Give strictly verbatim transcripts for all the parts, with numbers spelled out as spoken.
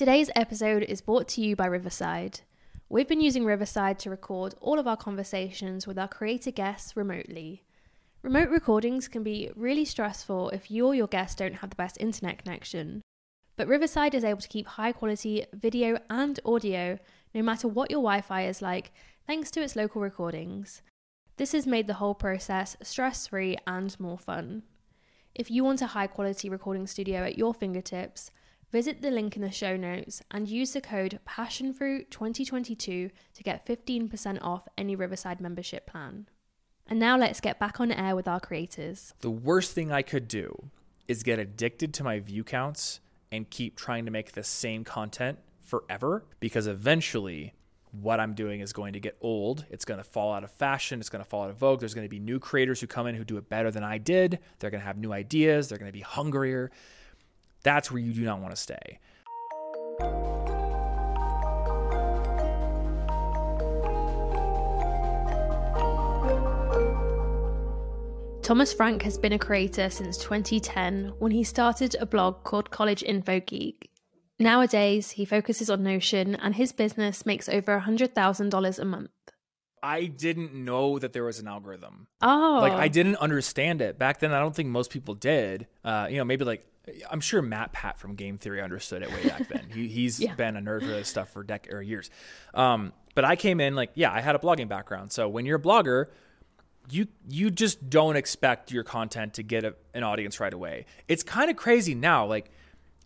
Today's episode is brought to you by Riverside. We've been using Riverside to record all of our conversations with our creator guests remotely. Remote recordings can be really stressful if you or your guests don't have the best internet connection. But Riverside is able to keep high quality video and audio no matter what your Wi-Fi is like, thanks to its local recordings. This has made the whole process stress-free and more fun. If you want a high quality recording studio at your fingertips, visit the link in the show notes and use the code PASSIONFROOT twenty twenty-two to get fifteen percent off any Riverside membership plan. And now let's get back on air with our creators. The worst thing I could do is get addicted to my view counts and keep trying to make the same content forever, because eventually what I'm doing is going to get old. It's going to fall out of fashion. It's going to fall out of vogue. There's going to be new creators who come in who do it better than I did. They're going to have new ideas. They're going to be hungrier. That's where you do not want to stay. Thomas Frank has been a creator since twenty ten when he started a blog called College Info Geek. Nowadays, he focuses on Notion and his business makes over one hundred thousand dollars a month. I didn't know that there was an algorithm. Oh. Like, I didn't understand it. Back then, I don't think most people did. Uh, you know, maybe like, I'm sure Matt Pat from Game Theory understood it way back then. he, he's yeah. been a nerd for this stuff for dec- or years. Um, but I came in like, yeah, I had a blogging background. So when you're a blogger, you you just don't expect your content to get a, an audience right away. It's kind of crazy now, like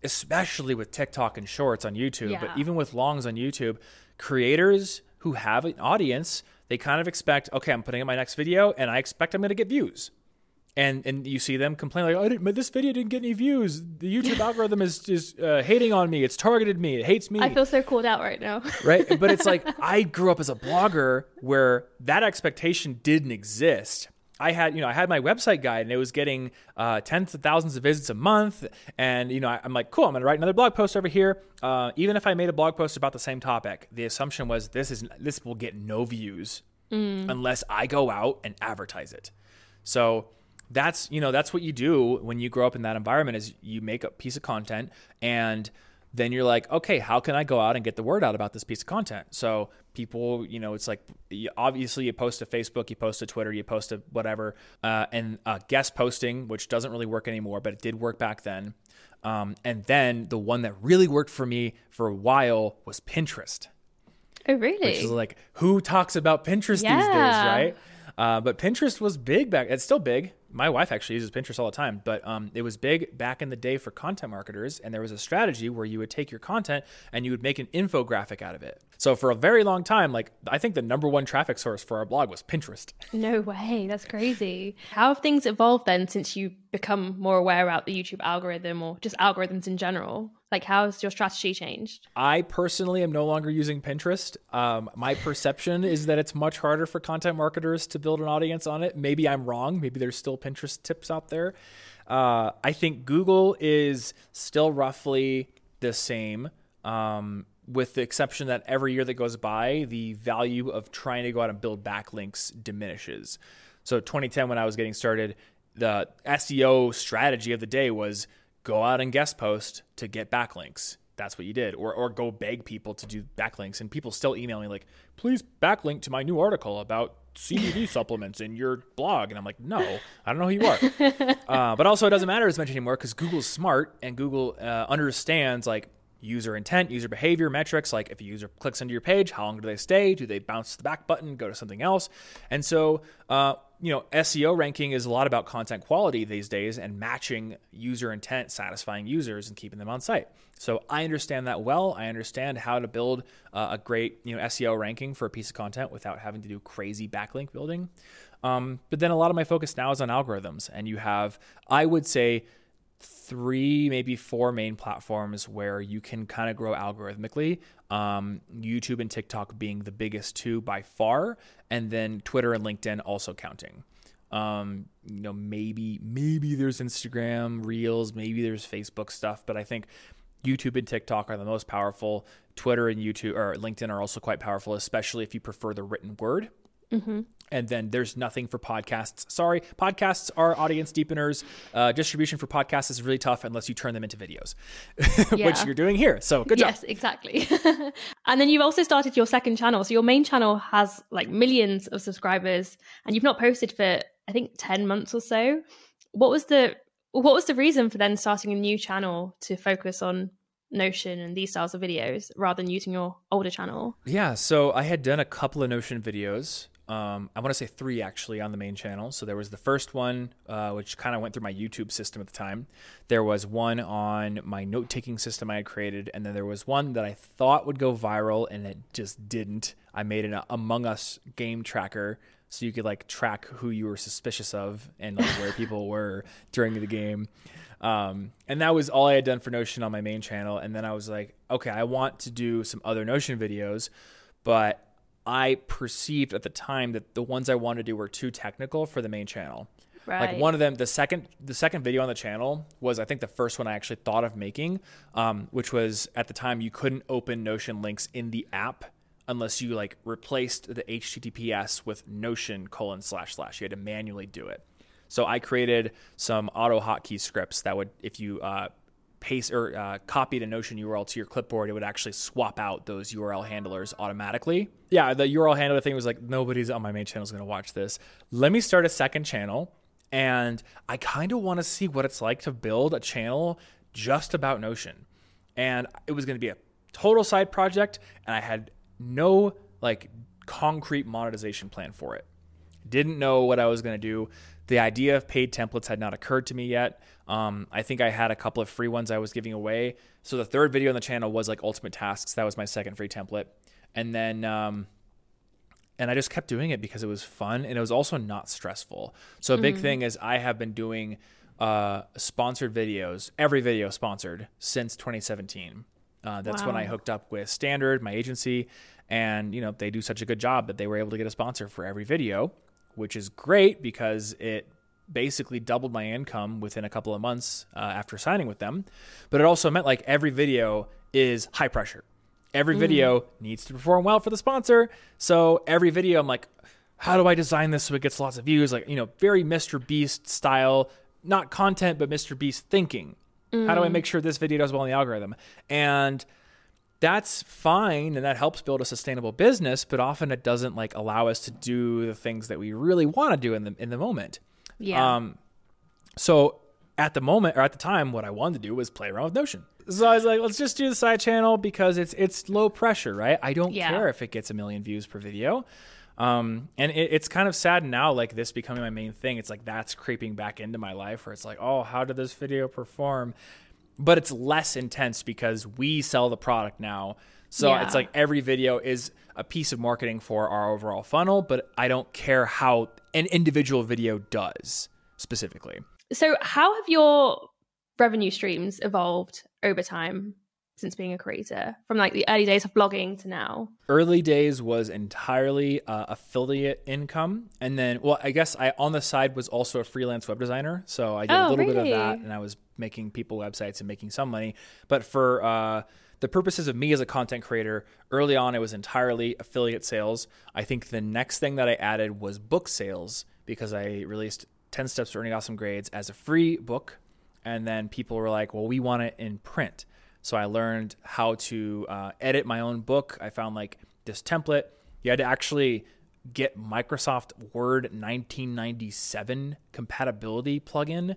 especially with TikTok and shorts on YouTube, yeah. but even with longs on YouTube, creators who have an audience, they kind of expect, okay, I'm putting in my next video and I expect I'm going to get views. And and you see them complain like, oh, I didn't, this video didn't get any views. The YouTube algorithm is is uh, hating on me. It's targeted me. It hates me. I feel so called out right now. Right. But it's like, I grew up as a blogger where that expectation didn't exist. I had, you know, I had my website guide and it was getting uh, tens of thousands of visits a month. And, you know, I, I'm like, cool, I'm going to write another blog post over here. Uh, even if I made a blog post about the same topic, the assumption was this is this will get no views mm. unless I go out and advertise it. So that's, you know, that's what you do when you grow up in that environment, is you make a piece of content and then you're like, okay, how can I go out and get the word out about this piece of content? So people, you know, it's like, you, obviously you post to Facebook, you post to Twitter, you post to whatever, uh, and uh, guest posting, which doesn't really work anymore, but it did work back then. Um, and then the one that really worked for me for a while was Pinterest. Oh, really? Which is like, who talks about Pinterest yeah. these days, right? Uh, but Pinterest was big back. It's still big. My wife actually uses Pinterest all the time, but um, it was big back in the day for content marketers. And there was a strategy where you would take your content and you would make an infographic out of it. So for a very long time, like I think the number one traffic source for our blog was Pinterest. No way. That's crazy. How have things evolved then since you become more aware about the YouTube algorithm or just algorithms in general? Like, how has your strategy changed? I personally am no longer using Pinterest. Um, my perception is that it's much harder for content marketers to build an audience on it. Maybe I'm wrong. Maybe there's still Pinterest tips out there. Uh, I think Google is still roughly the same, um, with the exception that every year that goes by, the value of trying to go out and build backlinks diminishes. So twenty ten, when I was getting started, the S E O strategy of the day was go out and guest post to get backlinks. That's what you did. Or or go beg people to do backlinks. And people still email me like, please backlink to my new article about C B D supplements in your blog. And I'm like, no, I don't know who you are. uh, but also it doesn't matter as much anymore because Google's smart and Google uh, understands like user intent, user behavior, metrics. Like if a user clicks into your page, how long do they stay? Do they bounce the back button, go to something else? And so, uh, you know, S E O ranking is a lot about content quality these days and matching user intent, satisfying users and keeping them on site. So I understand that well. I understand how to build uh, a great, you know, S E O ranking for a piece of content without having to do crazy backlink building. Um, but then a lot of my focus now is on algorithms. And you have, I would say, three, maybe four main platforms where you can kind of grow algorithmically. Um, YouTube and TikTok being the biggest two by far, and then Twitter and LinkedIn also counting. Um, you know, maybe maybe there's Instagram Reels, maybe there's Facebook stuff, but I think YouTube and TikTok are the most powerful. Twitter and YouTube or LinkedIn are also quite powerful, especially if you prefer the written word. Mm-hmm. And then there's nothing for podcasts. Sorry, podcasts are audience deepeners. Uh, distribution for podcasts is really tough unless you turn them into videos, yeah. which you're doing here. So good job. Yes, exactly. And then you've also started your second channel. So your main channel has like millions of subscribers and you've not posted for, I think, ten months or so. What was the what was the reason for then starting a new channel to focus on Notion and these styles of videos rather than using your older channel? Yeah, so I had done a couple of Notion videos. Um, I want to say three actually on the main channel. So there was the first one, uh, which kind of went through my YouTube system at the time. There was one on my note-taking system I had created. And then there was one that I thought would go viral and it just didn't. I made an Among Us game tracker so you could like track who you were suspicious of and like where people were during the game. Um, and that was all I had done for Notion on my main channel. And then I was like, okay, I want to do some other Notion videos, but I perceived at the time that the ones I wanted to do were too technical for the main channel. Right. Like one of them, the second the second video on the channel was, I think, the first one I actually thought of making, um, which was at the time you couldn't open Notion links in the app unless you like replaced the H T T P S with Notion colon slash slash. You had to manually do it. So I created some AutoHotkey scripts that would, if you uh, paste or uh, copied a Notion U R L to your clipboard, it would actually swap out those U R L handlers automatically. Yeah, the U R L handler thing was like, nobody's on my main channel is going to watch this. Let me start a second channel. And I kind of want to see what it's like to build a channel just about Notion. And it was going to be a total side project. And I had no like concrete monetization plan for it. Didn't know what I was going to do. The idea of paid templates had not occurred to me yet. Um, I think I had a couple of free ones I was giving away. So the third video on the channel was like Ultimate Tasks. That was my second free template. And then, um, and I just kept doing it because it was fun and it was also not stressful. So a big mm-hmm. thing is I have been doing uh, sponsored videos, every video sponsored since twenty seventeen. Uh, that's wow. when I hooked up with Standard, my agency. And, you know, they do such a good job that they were able to get a sponsor for every video, which is great because it basically doubled my income within a couple of months uh, after signing with them. But it also meant like every video is high pressure. Every mm. video needs to perform well for the sponsor. So every video I'm like, how do I design this so it gets lots of views? Like, you know, very Mister Beast style, not content, but Mister Beast thinking. Mm. How do I make sure this video does well in the algorithm? And that's fine, and that helps build a sustainable business, but often it doesn't like allow us to do the things that we really want to do in the in the moment. Yeah. Um, so at the moment or at the time, what I wanted to do was play around with Notion. So I was like, let's just do the side channel because it's it's low pressure, right? I don't yeah. care if it gets a million views per video. Um, and it, it's kind of sad now, like this becoming my main thing. It's like that's creeping back into my life where it's like, oh, how did this video perform? But it's less intense because we sell the product now. So yeah. it's like every video is a piece of marketing for our overall funnel, but I don't care how an individual video does specifically. So how have your revenue streams evolved over time since being a creator from like the early days of blogging to now? Early days was entirely uh, affiliate income. And then, well, I guess I on the side was also a freelance web designer. So I did oh, a little really? bit of that and I was making people websites and making some money. But for uh, the purposes of me as a content creator, early on, it was entirely affiliate sales. I think the next thing that I added was book sales because I released ten steps to Earning Awesome Grades as a free book. And then people were like, well, we want it in print. So I learned how to uh, edit my own book. I found like this template. You had to actually get Microsoft Word nineteen ninety-seven compatibility plugin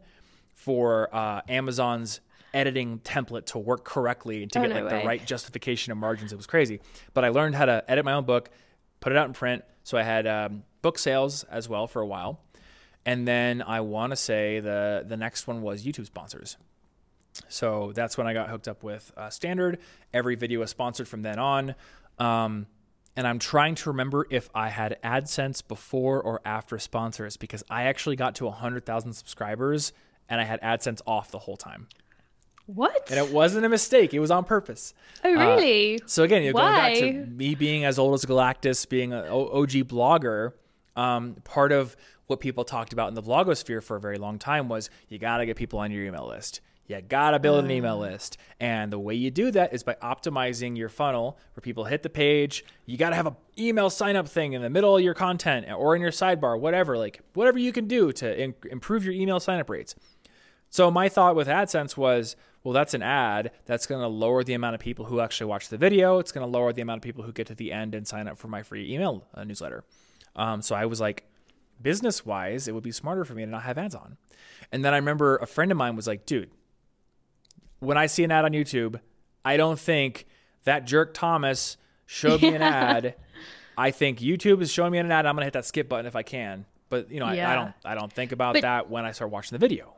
for uh, Amazon's editing template to work correctly and to oh, get no like way. the right justification and margins. It was crazy. But I learned how to edit my own book, put it out in print. So I had um, book sales as well for a while. And then I want to say the the next one was YouTube sponsors. So that's when I got hooked up with uh, Standard. Every video is sponsored from then on. Um, and I'm trying to remember if I had AdSense before or after sponsors because I actually got to one hundred thousand subscribers and I had AdSense off the whole time. What? And it wasn't a mistake. It was on purpose. Oh, really? Uh, so again, you're going back to me being as old as Galactus, being an O G blogger. Um, part of what people talked about in the blogosphere for a very long time was you got to get people on your email list. You gotta build an email list. And the way you do that is by optimizing your funnel where people hit the page. You gotta have an email sign-up thing in the middle of your content or in your sidebar, whatever. Like, whatever you can do to in- improve your email sign-up rates. So my thought with AdSense was, well, that's an ad. That's gonna lower the amount of people who actually watch the video. It's gonna lower the amount of people who get to the end and sign up for my free email uh, newsletter. Um, so I was like, business-wise, it would be smarter for me to not have ads on. And then I remember a friend of mine was like, dude, when I see an ad on YouTube, I don't think that jerk Thomas showed me yeah. an ad. I think YouTube is showing me an ad. I'm going to hit that skip button if I can. But, you know, yeah. I, I don't I don't think about but that when I start watching the video.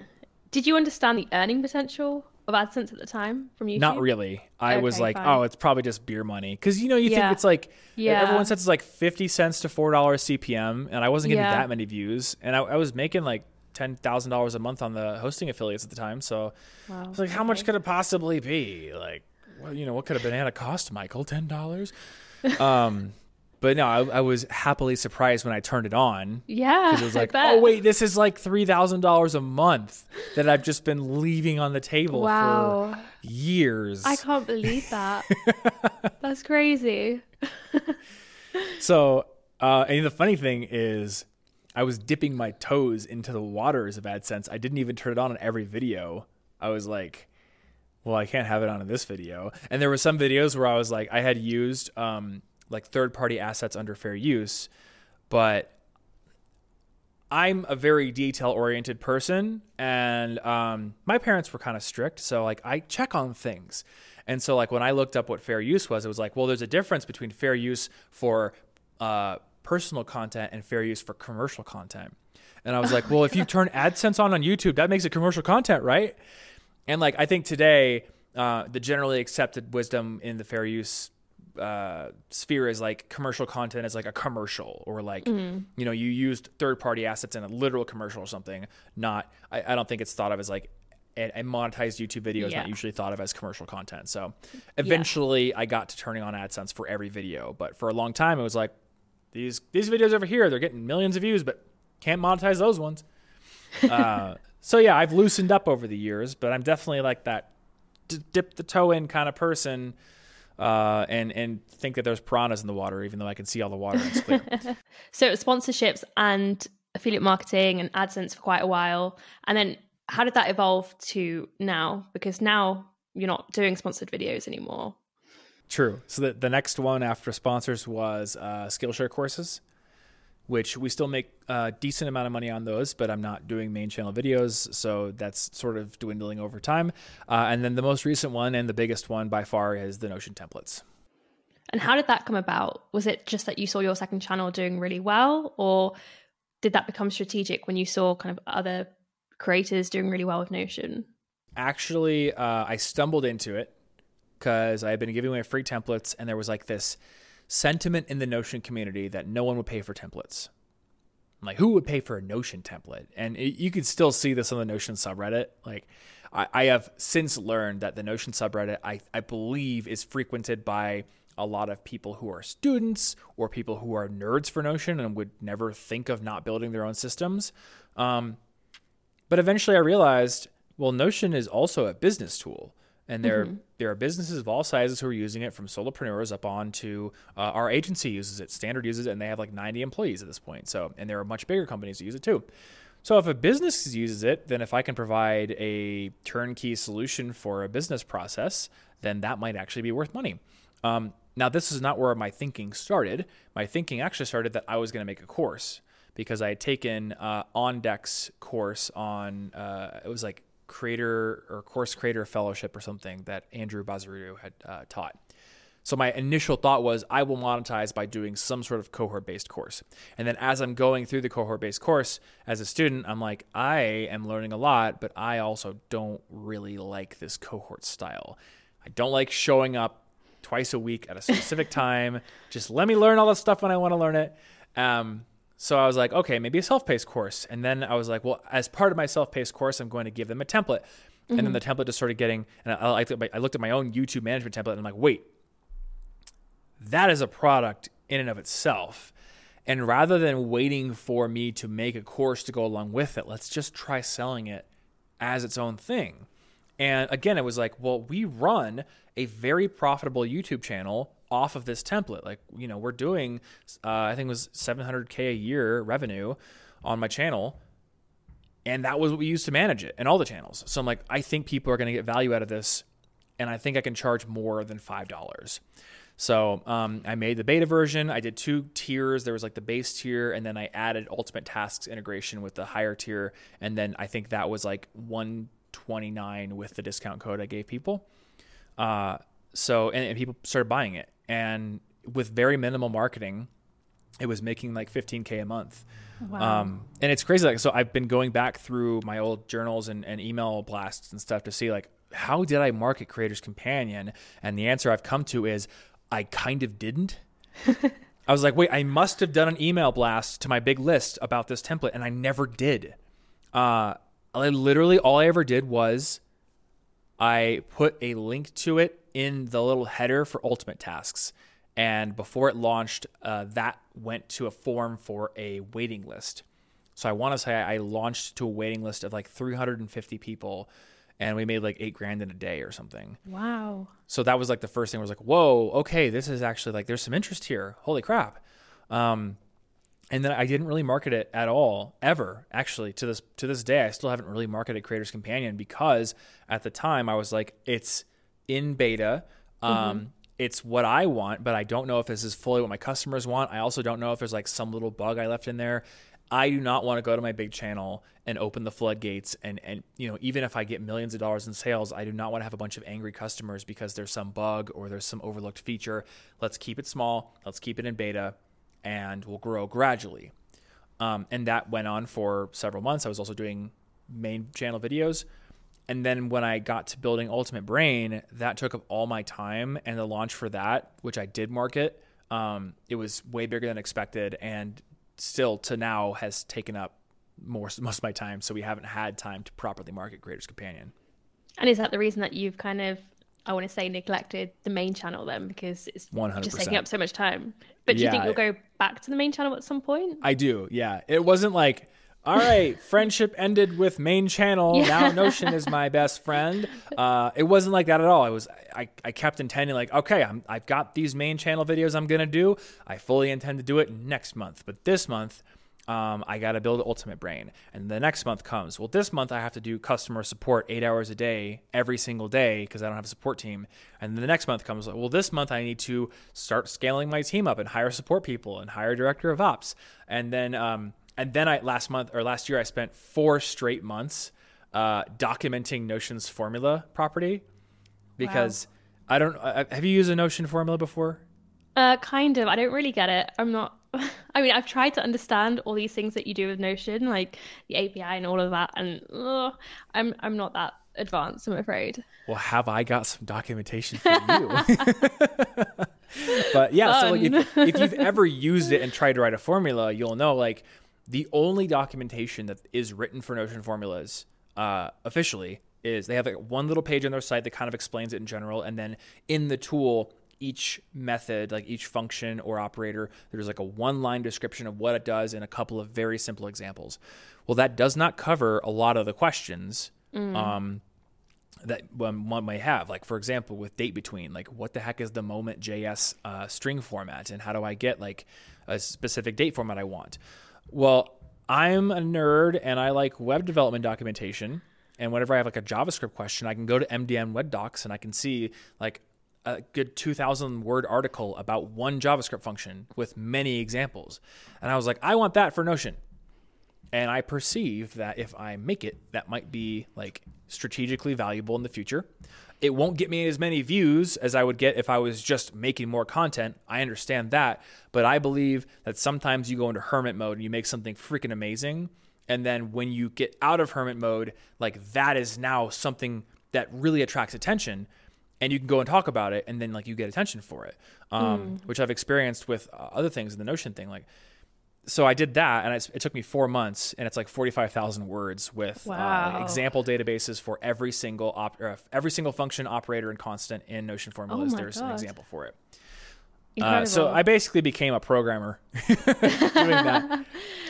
Did you understand the earning potential of AdSense at the time from YouTube? Not really. I okay, was like, fine. oh, it's probably just beer money. Because, you know, you yeah. think it's like, yeah. everyone says it's like fifty cents to four dollars C P M. And I wasn't getting yeah. that many views. And I, I was making like ten thousand dollars a month on the hosting affiliates at the time. So wow, I was like, okay. how much could it possibly be? Like, well, you know, what could a banana cost, Michael? ten dollars? Um, but no, I, I was happily surprised when I turned it on. Yeah. Because it was like, oh, wait, this is like three thousand dollars a month that I've just been leaving on the table wow. for years. I can't believe that. That's crazy. So, uh, and the funny thing is, I was dipping my toes into the waters of AdSense. I didn't even turn it on in every video. I was like, well, I can't have it on in this video. And there were some videos where I was like, I had used um, like third-party assets under fair use, but I'm a very detail-oriented person. And um, my parents were kind of strict. So like I check on things. And so like when I looked up what fair use was, it was like, well, there's a difference between fair use for uh personal content and fair use for commercial content. And I was like, well, if you turn AdSense on on YouTube, that makes it commercial content, right? And like, I think today uh, the generally accepted wisdom in the fair use uh, sphere is like commercial content is like a commercial or like, mm. you know, you used third-party assets in a literal commercial or something. Not, I, I don't think it's thought of as like a, a monetized YouTube video is yeah. not usually thought of as commercial content. So eventually yeah. I got to turning on AdSense for every video, but for a long time it was like, These these videos over here, they're getting millions of views, but can't monetize those ones. Uh, so, yeah, I've loosened up over the years, but I'm definitely like that d- dip the toe in kind of person uh, and, and think that there's piranhas in the water, even though I can see all the water. It's clear. So it was sponsorships and affiliate marketing and AdSense for quite a while. And then how did that evolve to now? Because now you're not doing sponsored videos anymore. True. So the, the next one after sponsors was uh, Skillshare courses, which we still make a decent amount of money on those, but I'm not doing main channel videos. So that's sort of dwindling over time. Uh, and then the most recent one and the biggest one by far is the Notion templates. And how did that come about? Was it just that you saw your second channel doing really well, or did that become strategic when you saw kind of other creators doing really well with Notion? Actually, uh, I stumbled into it, because I had been giving away free templates and there was like this sentiment in the Notion community that no one would pay for templates. I'm like, who would pay for a Notion template? And it, you could still see this on the Notion subreddit. Like I, I have since learned that the Notion subreddit, I, I believe, is frequented by a lot of people who are students or people who are nerds for Notion and would never think of not building their own systems. Um, but eventually I realized, well, Notion is also a business tool. And there, mm-hmm. there are businesses of all sizes who are using it, from solopreneurs up on to uh, our agency uses it, Standard uses it, and they have like ninety employees at this point. So, and there are much bigger companies that use it too. So if a business uses it, then if I can provide a turnkey solution for a business process, then that might actually be worth money. Um, now, this is not where my thinking started. My thinking actually started that I was going to make a course, because I had taken uh, OnDeck's course on, uh, it was like, creator or course creator fellowship or something that Andrew Bazarudo had uh, taught. So my initial thought was I will monetize by doing some sort of cohort-based course. And then as I'm going through the cohort-based course as a student, I'm like, I am learning a lot, but I also don't really like this cohort style. I don't like showing up twice a week at a specific time. Just let me learn all this stuff when I want to learn it. Um, So I was like, okay, maybe a self-paced course. And then I was like, well, as part of my self-paced course, I'm going to give them a template. Mm-hmm. And then the template just started getting, and I, I looked at my own YouTube management template and I'm like, wait, that is a product in and of itself. And rather than waiting for me to make a course to go along with it, let's just try selling it as its own thing. And again, it was like, well, we run a very profitable YouTube channel off of this template. Like, you know, we're doing, uh, I think it was seven hundred K a year revenue on my channel. And that was what we used to manage it and all the channels. So I'm like, I think people are going to get value out of this. And I think I can charge more than five dollars. So um, I made the beta version. I did two tiers. There was like the base tier, and then I added Ultimate Tasks integration with the higher tier. And then I think that was like one twenty-nine with the discount code I gave people. Uh, so, and, and people started buying it. And with very minimal marketing, it was making like fifteen K a month. Wow. Um, and it's crazy. Like, so I've been going back through my old journals and, and email blasts and stuff to see like, how did I market Creator's Companion? And the answer I've come to is, I kind of didn't. I was like, wait, I must have done an email blast to my big list about this template, and I never did. Uh, I literally, all I ever did was I put a link to it in the little header for Ultimate Tasks. And before it launched, uh, that went to a form for a waiting list. So I want to say I launched to a waiting list of like three hundred fifty people, and we made like eight grand in a day or something. Wow. So that was like the first thing. I was like, whoa, okay, this is actually like, there's some interest here. Holy crap. Um, and then I didn't really market it at all, ever, actually, to this to this day. I still haven't really marketed Creator's Companion because at the time I was like, it's in beta. Um, mm-hmm. It's what I want, but I don't know if this is fully what my customers want. I also don't know if there's like some little bug I left in there. I do not want to go to my big channel and open the floodgates. And, and, you know, even if I get millions of dollars in sales, I do not want to have a bunch of angry customers because there's some bug or there's some overlooked feature. Let's keep it small. Let's keep it in beta, and we'll grow gradually. Um, and that went on for several months. I was also doing main channel videos. And then when I got to building Ultimate Brain, that took up all my time, and the launch for that, which I did market, um, it was way bigger than expected. And still to now has taken up more most of my time, so we haven't had time to properly market Creator's Companion. And is that the reason that you've kind of, I want to say, neglected the main channel then, because it's one hundred percent just taking up so much time? But do yeah, you think you'll go back to the main channel at some point? I do, yeah. It wasn't like, all right, friendship ended with main channel. Yeah. Now Notion is my best friend. Uh, it wasn't like that at all. It was I, I kept intending like, okay, I'm, I've got these main channel videos I'm going to do. I fully intend to do it next month. But this month, um, I got to build Ultimate Brain. And the next month comes. Well, this month I have to do customer support eight hours a day, every single day, because I don't have a support team. And the next month comes. Well, this month I need to start scaling my team up and hire support people and hire director of ops. And then... Um, And then I last month or last year, I spent four straight months uh, documenting Notion's formula property, because wow. I don't uh, have you used a Notion formula before? Uh, kind of. I don't really get it. I'm not. I mean, I've tried to understand all these things that you do with Notion, like the A P I and all of that. And uh, I'm I'm not that advanced, I'm afraid. Well, have I got some documentation for you? But yeah, so like if, if you've ever used it and tried to write a formula, you'll know like. The only documentation that is written for Notion formulas uh, officially is they have like one little page on their site that kind of explains it in general. And then in the tool, each method, like each function or operator, there's like a one-line description of what it does and a couple of very simple examples. Well, that does not cover a lot of the questions mm. um, that one may have. Like, for example, with date between, like what the heck is the moment J S uh, string format, and how do I get like a specific date format I want? Well, I'm a nerd and I like web development documentation. And whenever I have like a JavaScript question, I can go to M D N Web Docs and I can see like a good two thousand word article about one JavaScript function with many examples. And I was like, I want that for Notion. And I perceive that if I make it, that might be like strategically valuable in the future. It won't get me as many views as I would get if I was just making more content. I understand that. But I believe that sometimes you go into hermit mode and you make something freaking amazing. And then when you get out of hermit mode, like that is now something that really attracts attention. And you can go and talk about it. And then like you get attention for it, um, mm. which I've experienced with uh, other things in the Notion thing. Like, so I did that, and it took me four months, and it's like forty-five thousand words with wow. uh, example databases for every single op- every single function, operator, and constant in Notion formulas. Oh There's God. An example for it. Uh, so I basically became a programmer doing that.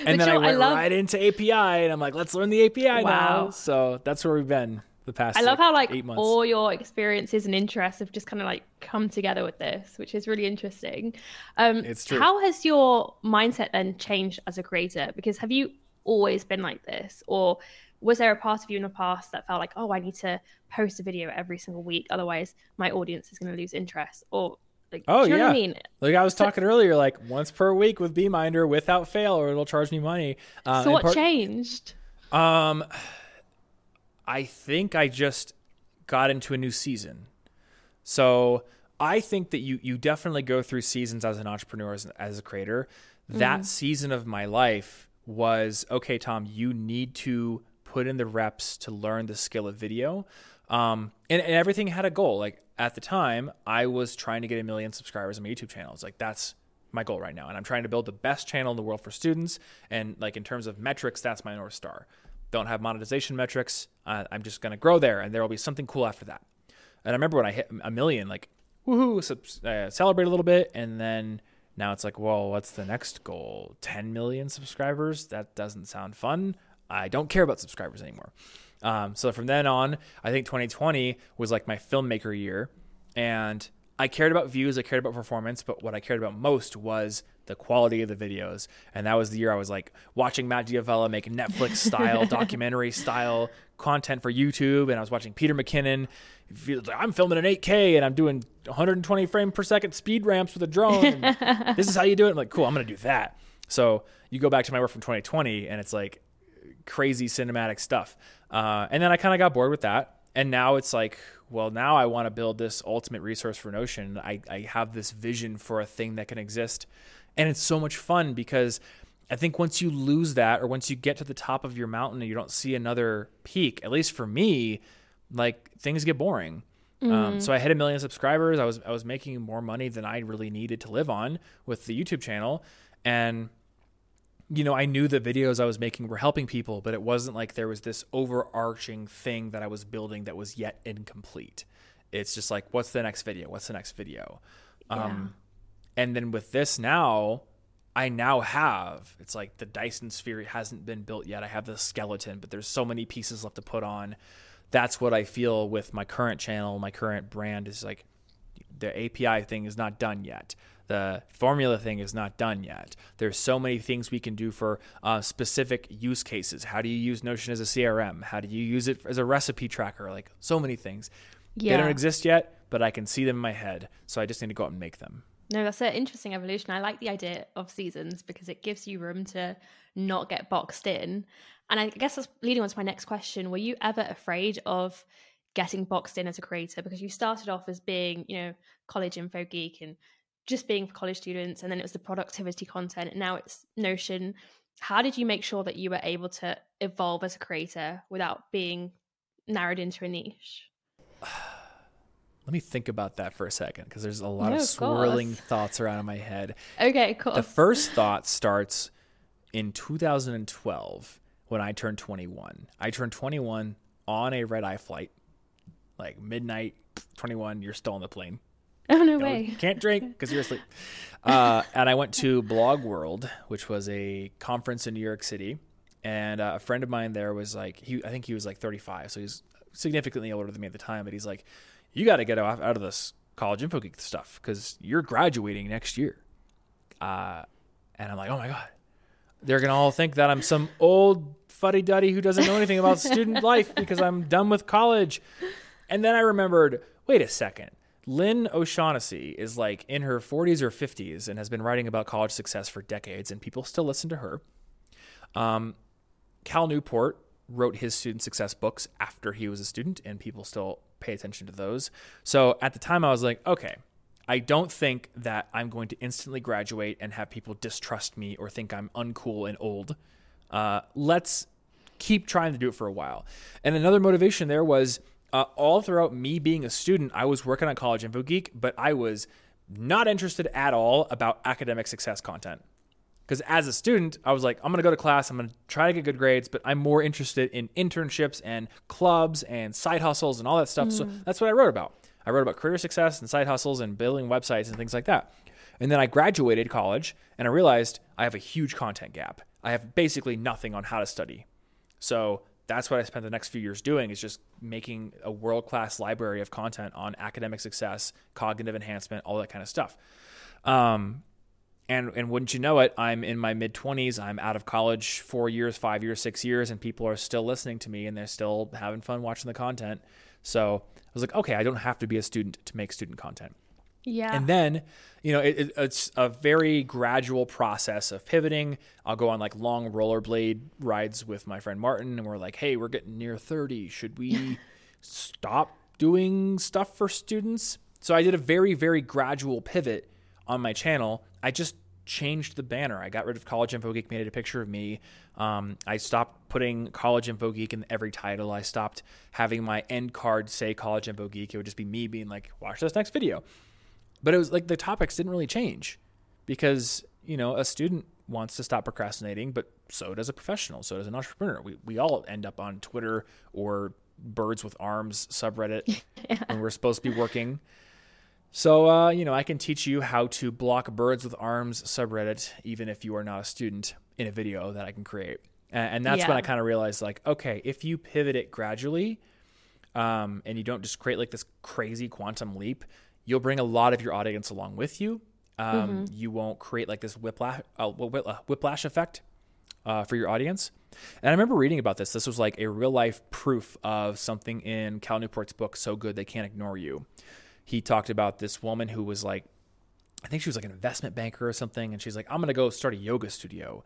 And then I went love- right into A P I, and I'm like, let's learn the A P I wow. now. So that's where we've been the past I love like, how like eight months. All your experiences and interests have just kind of like come together with this, which is really interesting. Um, it's true. How has your mindset then changed as a creator? Because have you always been like this, or was there a part of you in the past that felt like, oh, I need to post a video every single week, otherwise my audience is going to lose interest? Or like, oh, do you know yeah. what I mean? Like I was talking earlier, like once per week with Beeminder without fail, or it'll charge me money. Um, so what part- changed? Um, I think I just got into a new season. So I think that you, you definitely go through seasons as an entrepreneur, as, as a creator. That mm. season of my life was, okay, Tom, you need to put in the reps to learn the skill of video. Um, and, and everything had a goal. Like, at the time, I was trying to get a million subscribers on my YouTube channel. It's like, that's my goal right now. And I'm trying to build the best channel in the world for students. And like in terms of metrics, that's my North Star. Don't have monetization metrics. Uh, I'm just going to grow there, and there will be something cool after that. And I remember when I hit a million, like, woohoo, sub- uh, celebrate a little bit. And then now it's like, well, what's the next goal? ten million subscribers? That doesn't sound fun. I don't care about subscribers anymore. Um, so from then on, I think twenty twenty was like my filmmaker year, and I cared about views. I cared about performance, but what I cared about most was the quality of the videos. And that was the year I was like watching Matt Diavella make Netflix style documentary style content for YouTube. And I was watching Peter McKinnon. I'm filming in eight K and I'm doing one hundred twenty frame per second speed ramps with a drone. This is how you do it. I'm like, cool, I'm going to do that. So you go back to my work from twenty twenty and it's like crazy cinematic stuff. Uh, and then I kind of got bored with that. And now it's like, well, now I want to build this ultimate resource for Notion. I, I have this vision for a thing that can exist. And it's so much fun because I think once you lose that, or once you get to the top of your mountain and you don't see another peak, at least for me, like things get boring. Mm-hmm. Um, so I hit a million subscribers. I was, I was making more money than I really needed to live on with the YouTube channel. And you know, I knew the videos I was making were helping people, but it wasn't like there was this overarching thing that I was building that was yet incomplete. It's just like, what's the next video? What's the next video? Yeah. Um, and then with this now, I now have, it's like the Dyson sphere hasn't been built yet. I have the skeleton, but there's so many pieces left to put on. That's what I feel with my current channel. My current brand is like, the A P I thing is not done yet. The formula thing is not done yet. There's so many things we can do for uh, specific use cases. How do you use Notion as a C R M? How do you use it as a recipe tracker? Like so many things. Yeah. They don't exist yet, but I can see them in my head. So I just need to go out and make them. No, that's an interesting evolution. I like the idea of seasons because it gives you room to not get boxed in. And I guess that's leading on to my next question. Were you ever afraid of getting boxed in as a creator? Because you started off as being, you know, College Info Geek and just being for college students, and then it was the productivity content, and now it's Notion. How did you make sure that you were able to evolve as a creator without being narrowed into a niche? Let me think about that for a second, because there's a lot no, of swirling of thoughts around in my head. Okay, cool. The first thought starts in two thousand twelve when I turned twenty-one. I turned twenty-one on a red-eye flight, like midnight, twenty-one, you're still on the plane. Oh, no, no way. Can't drink because you're asleep. Uh, and I went to Blog World, which was a conference in New York City. And uh, a friend of mine there was like, he, I think he was like thirty-five. So he's significantly older than me at the time. But he's like, you got to get out of this College Info Geek stuff because you're graduating next year. Uh, and I'm like, oh, my God. They're going to all think that I'm some old fuddy-duddy who doesn't know anything about student life because I'm done with college. And then I remembered, wait a second. Lynn O'Shaughnessy is like in her forties or fifties and has been writing about college success for decades, and people still listen to her. Um, Cal Newport wrote his student success books after he was a student, and people still pay attention to those. So at the time I was like, okay, I don't think that I'm going to instantly graduate and have people distrust me or think I'm uncool and old. Uh, let's keep trying to do it for a while. And another motivation there was, Uh, all throughout me being a student, I was working on College Info Geek, but I was not interested at all about academic success content. Because as a student, I was like, I'm going to go to class, I'm going to try to get good grades, but I'm more interested in internships and clubs and side hustles and all that stuff. Mm. So that's what I wrote about. I wrote about career success and side hustles and building websites and things like that. And then I graduated college and I realized I have a huge content gap. I have basically nothing on how to study. So that's what I spent the next few years doing, is just making a world-class library of content on academic success, cognitive enhancement, all that kind of stuff. Um, and, and wouldn't you know it, I'm in my mid twenties, I'm out of college four years, five years, six years, and people are still listening to me and they're still having fun watching the content. So I was like, okay, I don't have to be a student to make student content. Yeah. And then, you know, it, it, it's a very gradual process of pivoting. I'll go on like long rollerblade rides with my friend Martin, and we're like, hey, we're getting near thirty. Should we stop doing stuff for students? So I did a very, very gradual pivot on my channel. I just changed the banner. I got rid of College Info Geek, made it a picture of me. Um, I stopped putting College Info Geek in every title. I stopped having my end card say College Info Geek. It would just be me being like, watch this next video. But it was like the topics didn't really change, because, you know, a student wants to stop procrastinating, but so does a professional. So does an entrepreneur. We we all end up on Twitter or Birds with Arms subreddit yeah. when we're supposed to be working. So, uh, you know, I can teach you how to block Birds with Arms subreddit, even if you are not a student, in a video that I can create. And, and that's yeah. when I kind of realized, like, okay, if you pivot it gradually um, and you don't just create like this crazy quantum leap, you'll bring a lot of your audience along with you. Um, mm-hmm. You won't create like this whiplash, uh, whiplash effect uh, for your audience. And I remember reading about this. This was like a real life proof of something in Cal Newport's book, So Good They Can't Ignore You. He talked about this woman who was like, I think she was like an investment banker or something. And she's like, I'm going to go start a yoga studio.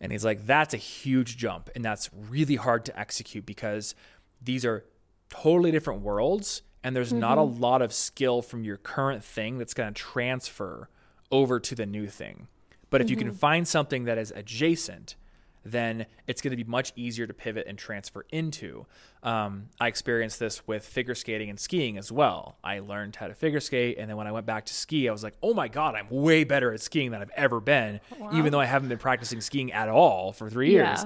And he's like, that's a huge jump. And that's really hard to execute, because these are totally different worlds. And there's mm-hmm. not a lot of skill from your current thing that's going to transfer over to the new thing. But if mm-hmm. you can find something that is adjacent, then it's going to be much easier to pivot and transfer into. Um, I experienced this with figure skating and skiing as well. I learned how to figure skate. And then when I went back to ski, I was like, oh my God, I'm way better at skiing than I've ever been, wow. even though I haven't been practicing skiing at all for three yeah. years.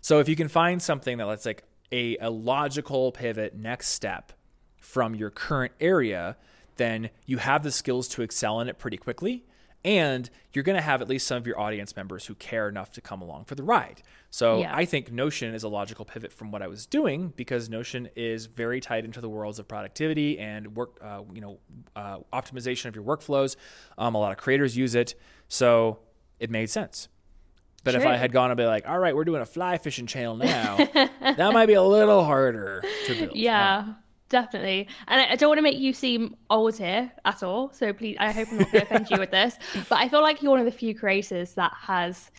So if you can find something that that's like a, a logical pivot next step from your current area, then you have the skills to excel in it pretty quickly. And you're going to have at least some of your audience members who care enough to come along for the ride. So yeah. I think Notion is a logical pivot from what I was doing, because Notion is very tied into the worlds of productivity and work, uh, you know, uh, optimization of your workflows. Um, a lot of creators use it. So it made sense. But sure. if I had gone and be like, all right, we're doing a fly fishing channel now, that might be a little harder to build. Yeah. Um, Definitely. And I don't want to make you seem old here at all, so please, I hope I'm not going to offend you with this, but I feel like you're one of the few creators that has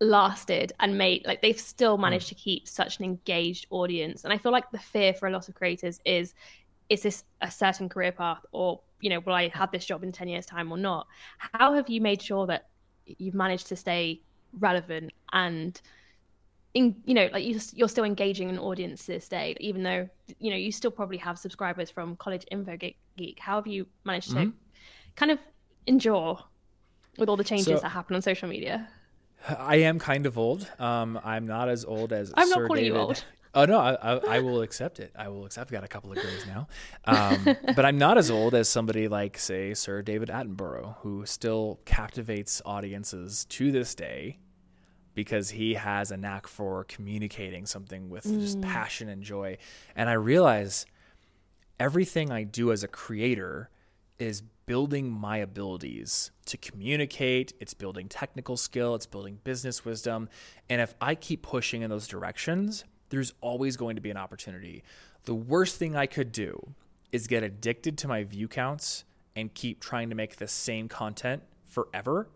lasted and made, like, they've still managed mm. to keep such an engaged audience. And I feel like the fear for a lot of creators is, is this a certain career path, or, you know, will I have this job in ten years time or not? How have you made sure that you've managed to stay relevant and in, you know, like you, you're still engaging an audience to this day, even though, you know, you still probably have subscribers from College Info Geek? How have you managed to mm-hmm. kind of endure with all the changes so, that happen on social media? I am kind of old. Um, I'm not as old as I'm Sir not calling David. You old. Oh no, I, I, I will accept it. I will accept. I've got a couple of grays now, um, but I'm not as old as somebody like, say, Sir David Attenborough, who still captivates audiences to this day, because he has a knack for communicating something with mm. just passion and joy. And I realize everything I do as a creator is building my abilities to communicate. It's building technical skill. It's building business wisdom. And if I keep pushing in those directions, there's always going to be an opportunity. The worst thing I could do is get addicted to my view counts and keep trying to make the same content forever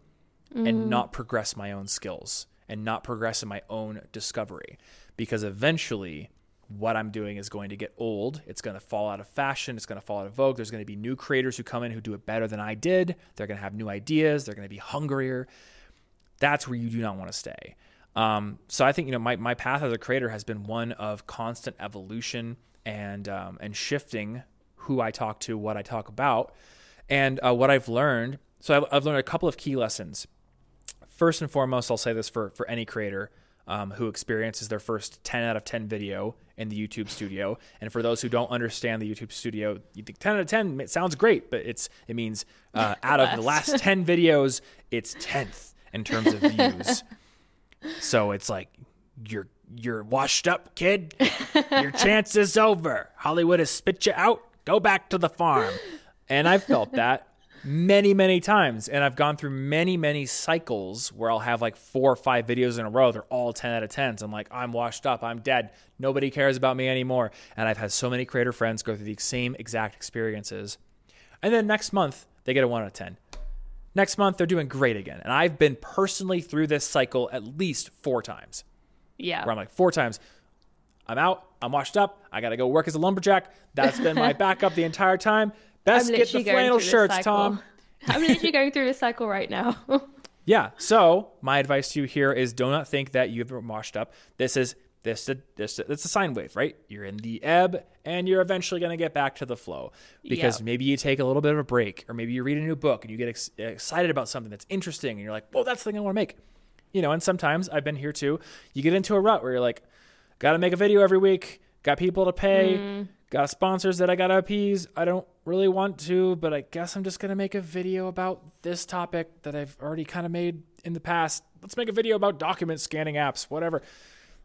mm. and not progress my own skills and not progress in my own discovery, because eventually what I'm doing is going to get old. It's going to fall out of fashion. It's going to fall out of vogue. There's going to be new creators who come in who do it better than I did. They're going to have new ideas. They're going to be hungrier. That's where you do not want to stay. Um, so I think, you know, my, my path as a creator has been one of constant evolution and, um, and shifting who I talk to, what I talk about, and uh, what I've learned. So I've, I've learned a couple of key lessons. First and foremost, I'll say this for, for any creator um, who experiences their first ten out of ten video in the YouTube studio. And for those who don't understand the YouTube studio, you think ten out of ten, it sounds great, but it's it means uh, out of the last ten videos, it's tenth in terms of views. So it's like you're you're washed up, kid. Your chance is over. Hollywood has spit you out. Go back to the farm. And I've felt that many, many times. And I've gone through many, many cycles where I'll have like four or five videos in a row. They're all ten out of tens. I'm like, I'm washed up. I'm dead. Nobody cares about me anymore. And I've had so many creator friends go through the same exact experiences. And then next month, they get a one out of ten. Next month, they're doing great again. And I've been personally through this cycle at least four times. Yeah. Where I'm like, four times. I'm out. I'm washed up. I got to go work as a lumberjack. That's been my backup the entire time. Best get the flannel shirts, Tom. I'm literally going through this cycle right now. Yeah. So my advice to you here is do not think that you've been washed up. This is this this it's a sine wave, right? You're in the ebb and you're eventually going to get back to the flow because yep. maybe you take a little bit of a break or maybe you read a new book and you get ex- excited about something that's interesting and you're like, well, that's the thing I want to make. You know, and sometimes I've been here too. You get into a rut where you're like, got to make a video every week. Got people to pay. Mm. Got sponsors that I got to appease. I don't really want to, but I guess I'm just going to make a video about this topic that I've already kind of made in the past. Let's make a video about document scanning apps, whatever.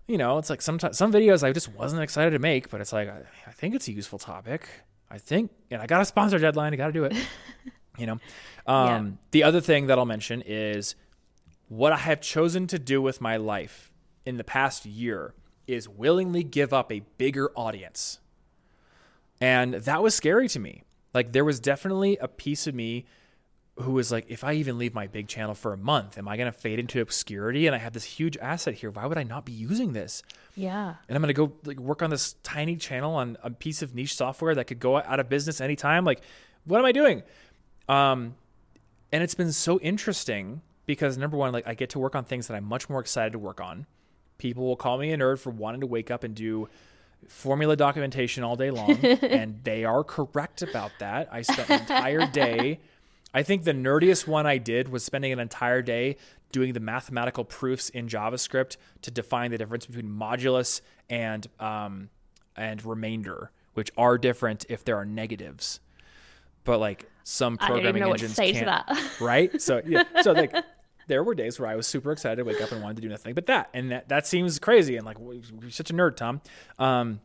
You know, it's like sometimes some videos I just wasn't excited to make, but it's like, I, I think it's a useful topic. I think, and I got a sponsor deadline. I got to do it. You know, um, yeah. The other thing that I'll mention is what I have chosen to do with my life in the past year is willingly give up a bigger audience. And that was scary to me. Like there was definitely a piece of me who was like, if I even leave my big channel for a month, am I going to fade into obscurity? And I have this huge asset here. Why would I not be using this? Yeah. And I'm going to go like work on this tiny channel on a piece of niche software that could go out of business anytime. Like, what am I doing? Um, and it's been so interesting because number one, like I get to work on things that I'm much more excited to work on. People will call me a nerd for wanting to wake up and do formula documentation all day long, and they are correct about that. I spent an entire day. I think the nerdiest one I did was spending an entire day doing the mathematical proofs in JavaScript to define the difference between modulus and um, and remainder, which are different if there are negatives. But like some programming engines can't. I don't even know what to say to that. Right? So yeah. So like. There were days where I was super excited to wake up and wanted to do nothing but that. And that, that seems crazy. And like, you're such a nerd, Tom. Um,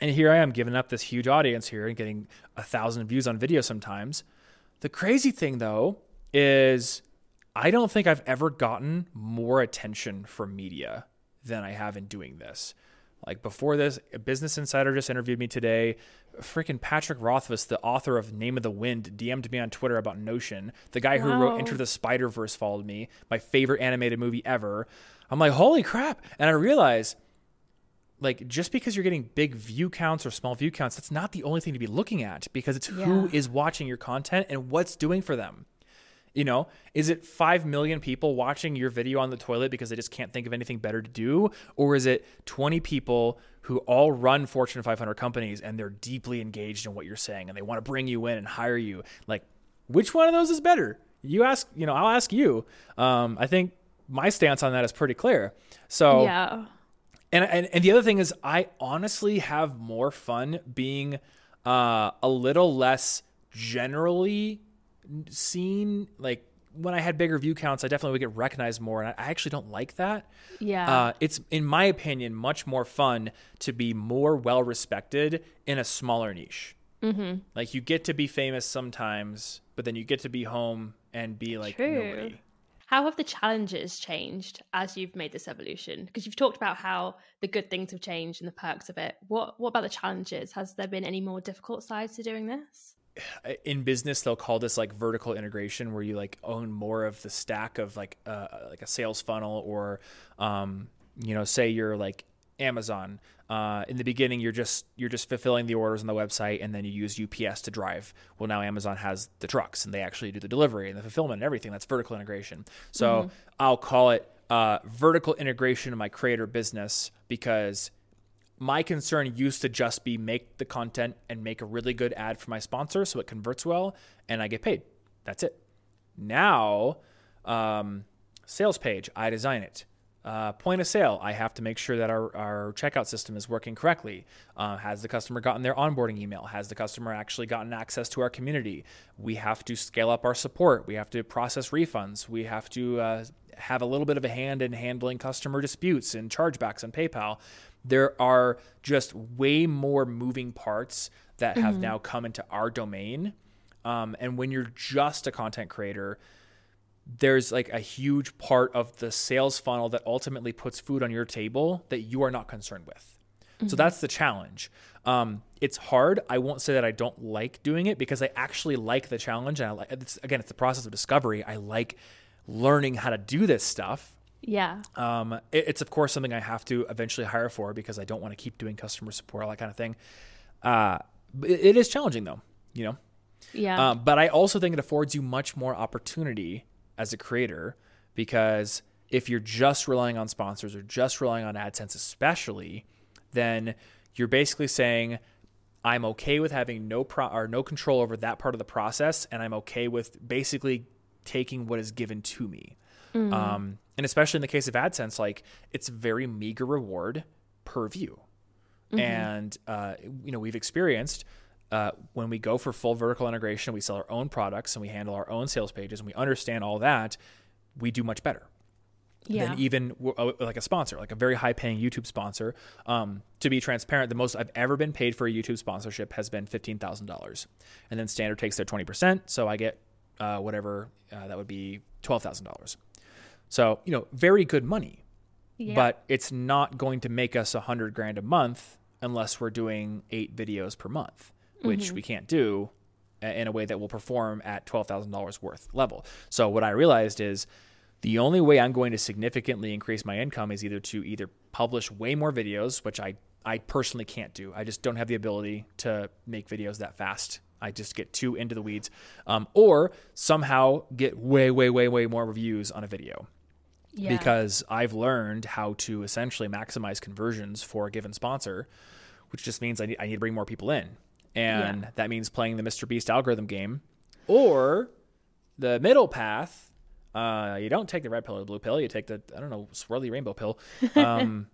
and here I am giving up this huge audience here and getting a thousand views on video sometimes. The crazy thing though, is I don't think I've ever gotten more attention from media than I have in doing this. Like before this, Business Insider just interviewed me today. Freaking Patrick Rothfuss, the author of Name of the Wind, D M'd me on Twitter about Notion. The guy who wow. wrote Enter the Spider-Verse followed me, my favorite animated movie ever. I'm like, holy crap. And I realize, like, just because you're getting big view counts or small view counts, that's not the only thing to be looking at because it's yeah. who is watching your content and what's doing for them. You know, is it five million people watching your video on the toilet because they just can't think of anything better to do? Or is it twenty people who all run Fortune five hundred companies and they're deeply engaged in what you're saying and they want to bring you in and hire you? Like, which one of those is better? You ask, you know, I'll ask you. Um, I think my stance on that is pretty clear. So, yeah. And, and, and the other thing is I honestly have more fun being uh, a little less generally seen. Like when I had bigger view counts, I definitely would get recognized more, and I actually don't like that. Yeah, uh, it's in my opinion much more fun to be more well respected in a smaller niche. Mm-hmm. Like you get to be famous sometimes, but then you get to be home and be like True. Nobody. How have the challenges changed as you've made this evolution? Because you've talked about how the good things have changed and the perks of it. What What about the challenges? Has there been any more difficult sides to doing this? In business, they'll call this like vertical integration, where you like own more of the stack of like uh, like a sales funnel, or um, you know, say you're like Amazon. Uh, in the beginning, you're just you're just fulfilling the orders on the website, and then you use U P S to drive. Well, now Amazon has the trucks, and they actually do the delivery and the fulfillment and everything. That's vertical integration. So mm-hmm. I'll call it uh, vertical integration of my creator business, because my concern used to just be make the content and make a really good ad for my sponsor so it converts well and I get paid. That's it. Now, um, sales page, I design it. Uh, point of sale, I have to make sure that our, our checkout system is working correctly. Uh, has the customer gotten their onboarding email? Has the customer actually gotten access to our community? We have to scale up our support. We have to process refunds. We have to uh, have a little bit of a hand in handling customer disputes and chargebacks on PayPal. There are just way more moving parts that mm-hmm. have now come into our domain. Um, and when you're just a content creator, there's like a huge part of the sales funnel that ultimately puts food on your table that you are not concerned with. Mm-hmm. So that's the challenge. Um, it's hard. I won't say that I don't like doing it, because I actually like the challenge. And I like, it's, again, it's the process of discovery. I like learning how to do this stuff. Yeah. Um, it, it's of course something I have to eventually hire for, because I don't want to keep doing customer support, all that kind of thing. Uh, but it, it is challenging though, you know? Yeah. Um, but I also think it affords you much more opportunity as a creator, because if you're just relying on sponsors or just relying on AdSense especially, then you're basically saying, I'm okay with having no pro- or no control over that part of the process, and I'm okay with basically taking what is given to me. Mm-hmm. Um, and especially in the case of AdSense, like, it's very meager reward per view. Mm-hmm. And uh, you know, we've experienced Uh, when we go for full vertical integration, we sell our own products and we handle our own sales pages and we understand all that, we do much better yeah. than even like a sponsor, like a very high paying YouTube sponsor. Um, to be transparent, the most I've ever been paid for a YouTube sponsorship has been fifteen thousand dollars. And then Standard takes their twenty percent. So I get uh, whatever, uh, that would be twelve thousand dollars. So, you know, very good money, yeah. but it's not going to make us a hundred grand a month unless we're doing eight videos per month, which mm-hmm. we can't do in a way that will perform at twelve thousand dollars worth level. So what I realized is the only way I'm going to significantly increase my income is either to either publish way more videos, which I, I personally can't do. I just don't have the ability to make videos that fast. I just get too into the weeds, um, or somehow get way, way, way, way more views on a video. Yeah. Because I've learned how to essentially maximize conversions for a given sponsor, which just means I need, I need to bring more people in. And yeah. that means playing the Mister Beast algorithm game, or the middle path. Uh, you don't take the red pill or the blue pill. You take the, I don't know, swirly rainbow pill. Um,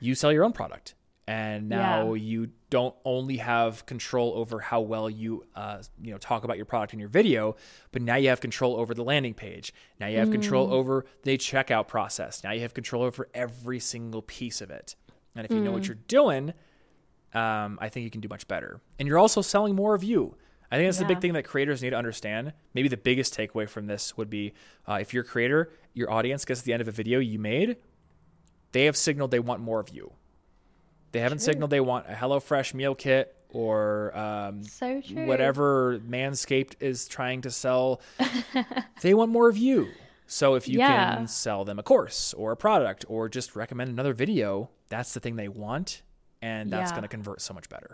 you sell your own product. And now yeah. you don't only have control over how well you, uh, you know, talk about your product in your video, but now you have control over the landing page. Now you have mm. control over the checkout process. Now you have control over every single piece of it. And if you mm. know what you're doing, Um, I think you can do much better. And you're also selling more of you. I think that's yeah. the big thing that creators need to understand. Maybe the biggest takeaway from this would be, uh, if you're a creator, your audience gets to the end of a video you made, they have signaled they want more of you. They haven't true. signaled they want a HelloFresh meal kit or um, so whatever Manscaped is trying to sell. They want more of you. So if you yeah. can sell them a course or a product or just recommend another video, that's the thing they want. And that's yeah. going to convert so much better.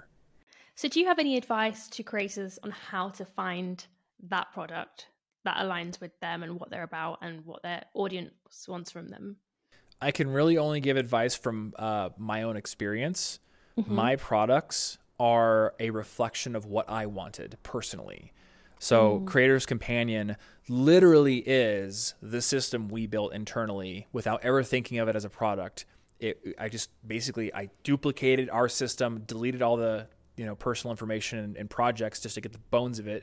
So do you have any advice to creators on how to find that product that aligns with them and what they're about and what their audience wants from them? I can really only give advice from uh, my own experience. Mm-hmm. My products are a reflection of what I wanted personally. So mm. Creator's Companion literally is the system we built internally without ever thinking of it as a product. It, I just basically, I duplicated our system, deleted all the, you know, personal information and, and projects just to get the bones of it.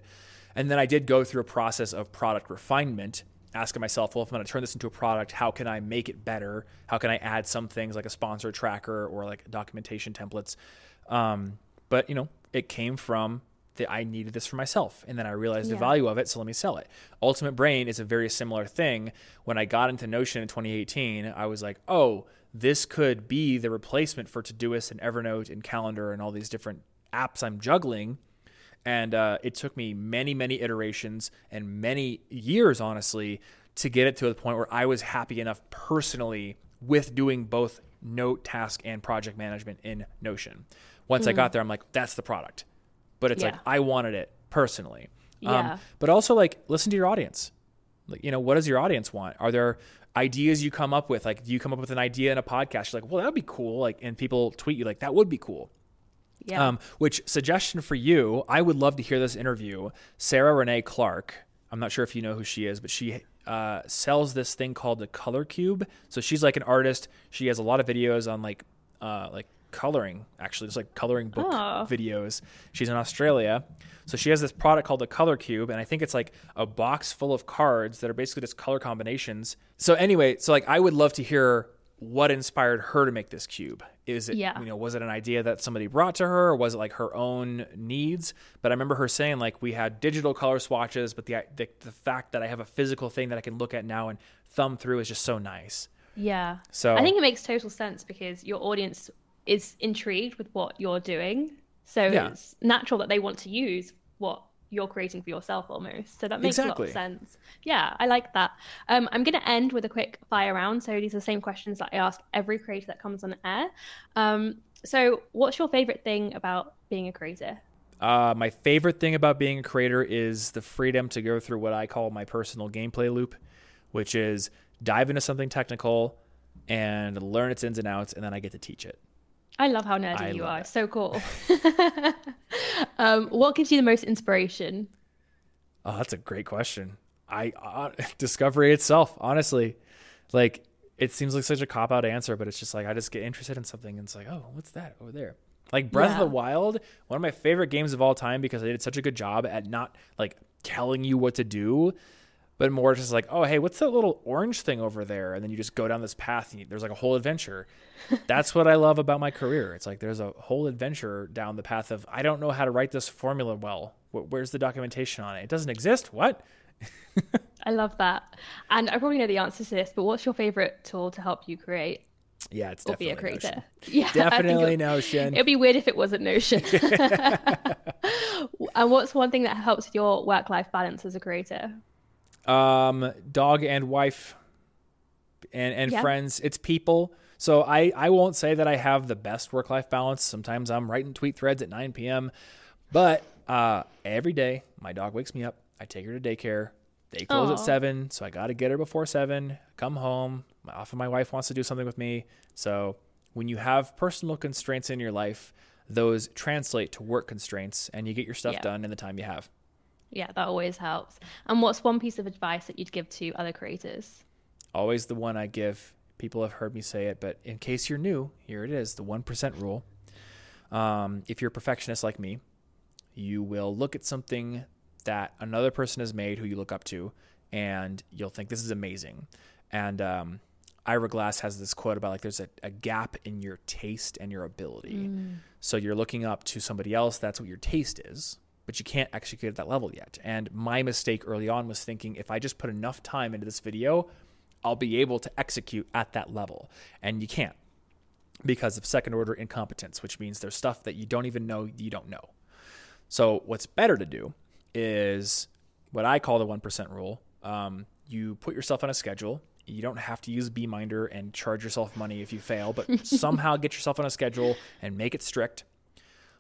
And then I did go through a process of product refinement, asking myself, well, if I'm going to turn this into a product, how can I make it better? How can I add some things like a sponsor tracker or like documentation templates? Um, but, you know, it came from the, I needed this for myself. And then I realized yeah. the value of it. So let me sell it. Ultimate Brain is a very similar thing. When I got into Notion in twenty eighteen, I was like, oh, this could be the replacement for Todoist and Evernote and Calendar and all these different apps I'm juggling. And uh, it took me many, many iterations and many years, honestly, to get it to the point where I was happy enough personally with doing both note, task, and project management in Notion. Once mm. I got there, I'm like, that's the product. But it's yeah. like, I wanted it personally. Yeah. Um, but also, like, listen to your audience. Like, you know, what does your audience want? Are there ideas you come up with? Like, do you come up with an idea in a podcast? You're like, well, that'd be cool. Like, and people tweet you like, that would be cool. Yeah. Um, which suggestion for you, I would love to hear this interview. Sarah Renee Clark. I'm not sure if you know who she is, but she uh, sells this thing called the Color Cube. So she's like an artist. She has a lot of videos on like uh, like coloring, actually. It's like coloring book oh. videos. She's in Australia. So she has this product called the Color Cube, and I think it's like a box full of cards that are basically just color combinations. So anyway, so like I would love to hear what inspired her to make this cube. Is it, yeah. you know, was it an idea that somebody brought to her, or was it like her own needs? But I remember her saying like, we had digital color swatches, but the, the, the fact that I have a physical thing that I can look at now and thumb through is just so nice. Yeah. So I think it makes total sense because your audience is intrigued with what you're doing. So yeah. it's natural that they want to use what you're creating for yourself almost. So that makes exactly. a lot of sense. Yeah, I like that. Um, I'm going to end with a quick fire round. So these are the same questions that I ask every creator that comes on air. Um, so what's your favorite thing about being a creator? Uh, my favorite thing about being a creator is the freedom to go through what I call my personal gameplay loop, which is dive into something technical and learn its ins and outs, and then I get to teach it. I love how nerdy I you are. It. So cool. um, what gives you the most inspiration? Oh, that's a great question. I uh, discovery itself, honestly. Like, it seems like such a cop-out answer, but it's just like, I just get interested in something and it's like, oh, what's that over there? Like Breath yeah. of the Wild, one of my favorite games of all time because I did such a good job at not like telling you what to do, but more just like, oh, hey, what's that little orange thing over there? And then you just go down this path and you, there's like a whole adventure. That's what I love about my career. It's like there's a whole adventure down the path of, I don't know how to write this formula well. Where's the documentation on it? It doesn't exist. What? I love that. And I probably know the answer to this, but what's your favorite tool to help you create? Yeah, it's definitely be a creator. Notion. Yeah, definitely it'll, Notion. It'd be weird if it wasn't Notion. And what's one thing that helps with your work-life balance as a creator? Um, dog and wife and, and yeah. friends. It's people. So I, I won't say that I have the best work-life balance. Sometimes I'm writing tweet threads at nine p.m. But uh, every day my dog wakes me up. I take her to daycare. They close Aww. at seven. So I got to get her before seven, come home. Often my wife wants to do something with me. So when you have personal constraints in your life, those translate to work constraints and you get your stuff yeah. done in the time you have. Yeah, that always helps. And what's one piece of advice that you'd give to other creators? Always the one I give. People have heard me say it, but in case you're new, here it is, the one percent rule. Um, if you're a perfectionist like me, you will look at something that another person has made who you look up to, and you'll think, this is amazing. And um, Ira Glass has this quote about like there's a, a gap in your taste and your ability. Mm. So you're looking up to somebody else. That's what your taste is. But you can't execute at that level yet. And my mistake early on was thinking, if I just put enough time into this video, I'll be able to execute at that level. And you can't because of second order incompetence, which means there's stuff that you don't even know you don't know. So what's better to do is what I call the one percent rule. Um, you put yourself on a schedule. You don't have to use Beeminder and charge yourself money if you fail, but somehow get yourself on a schedule and make it strict.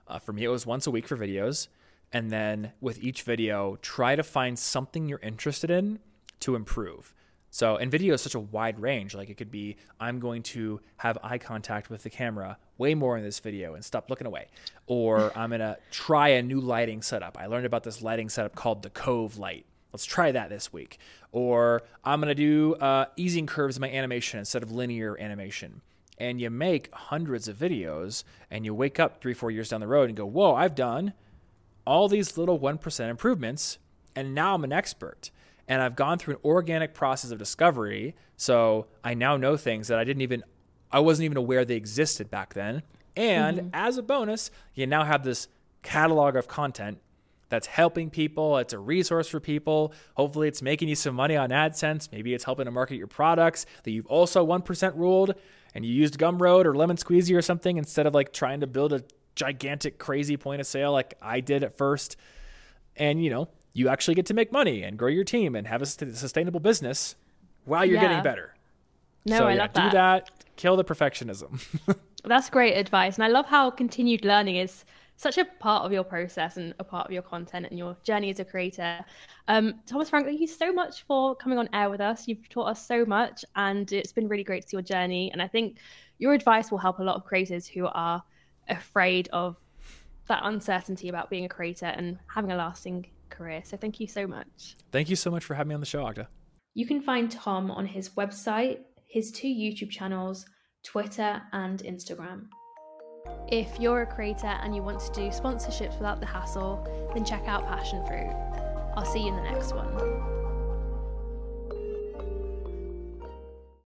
Uh, for me, it was once a week for videos. And then with each video, try to find something you're interested in to improve. So, and video is such a wide range. Like it could be, I'm going to have eye contact with the camera way more in this video and stop looking away. Or I'm going to try a new lighting setup. I learned about this lighting setup called the Cove Light. Let's try that this week. Or I'm going to do uh, easing curves in my animation instead of linear animation. And you make hundreds of videos and you wake up three, four years down the road and go, whoa, I've done all these little one percent improvements, and now I'm an expert. And I've gone through an organic process of discovery, so I now know things that I didn't even, I wasn't even aware they existed back then. And mm-hmm. as a bonus, you now have this catalog of content that's helping people, it's a resource for people. Hopefully it's making you some money on AdSense, maybe it's helping to market your products that you've also one percent ruled, and you used Gumroad or Lemon Squeezy or something instead of like trying to build a gigantic crazy point of sale like I did at first. And you know, you actually get to make money and grow your team and have a sustainable business while you're yeah. getting better. No, so I yeah, love that. Do that. Kill the perfectionism. That's great advice. And I love how continued learning is such a part of your process and a part of your content and your journey as a creator. Um, Thomas Frank, thank you so much for coming on air with us. You've taught us so much and it's been really great to see your journey. And I think your advice will help a lot of creators who are afraid of that uncertainty about being a creator and having a lasting career. So thank you so much. Thank you so much for having me on the show, Agda. You can find Tom on his website, his two YouTube channels, Twitter and Instagram. If you're a creator and you want to do sponsorships without the hassle, then check out Passion Fruit. I'll see you in the next one.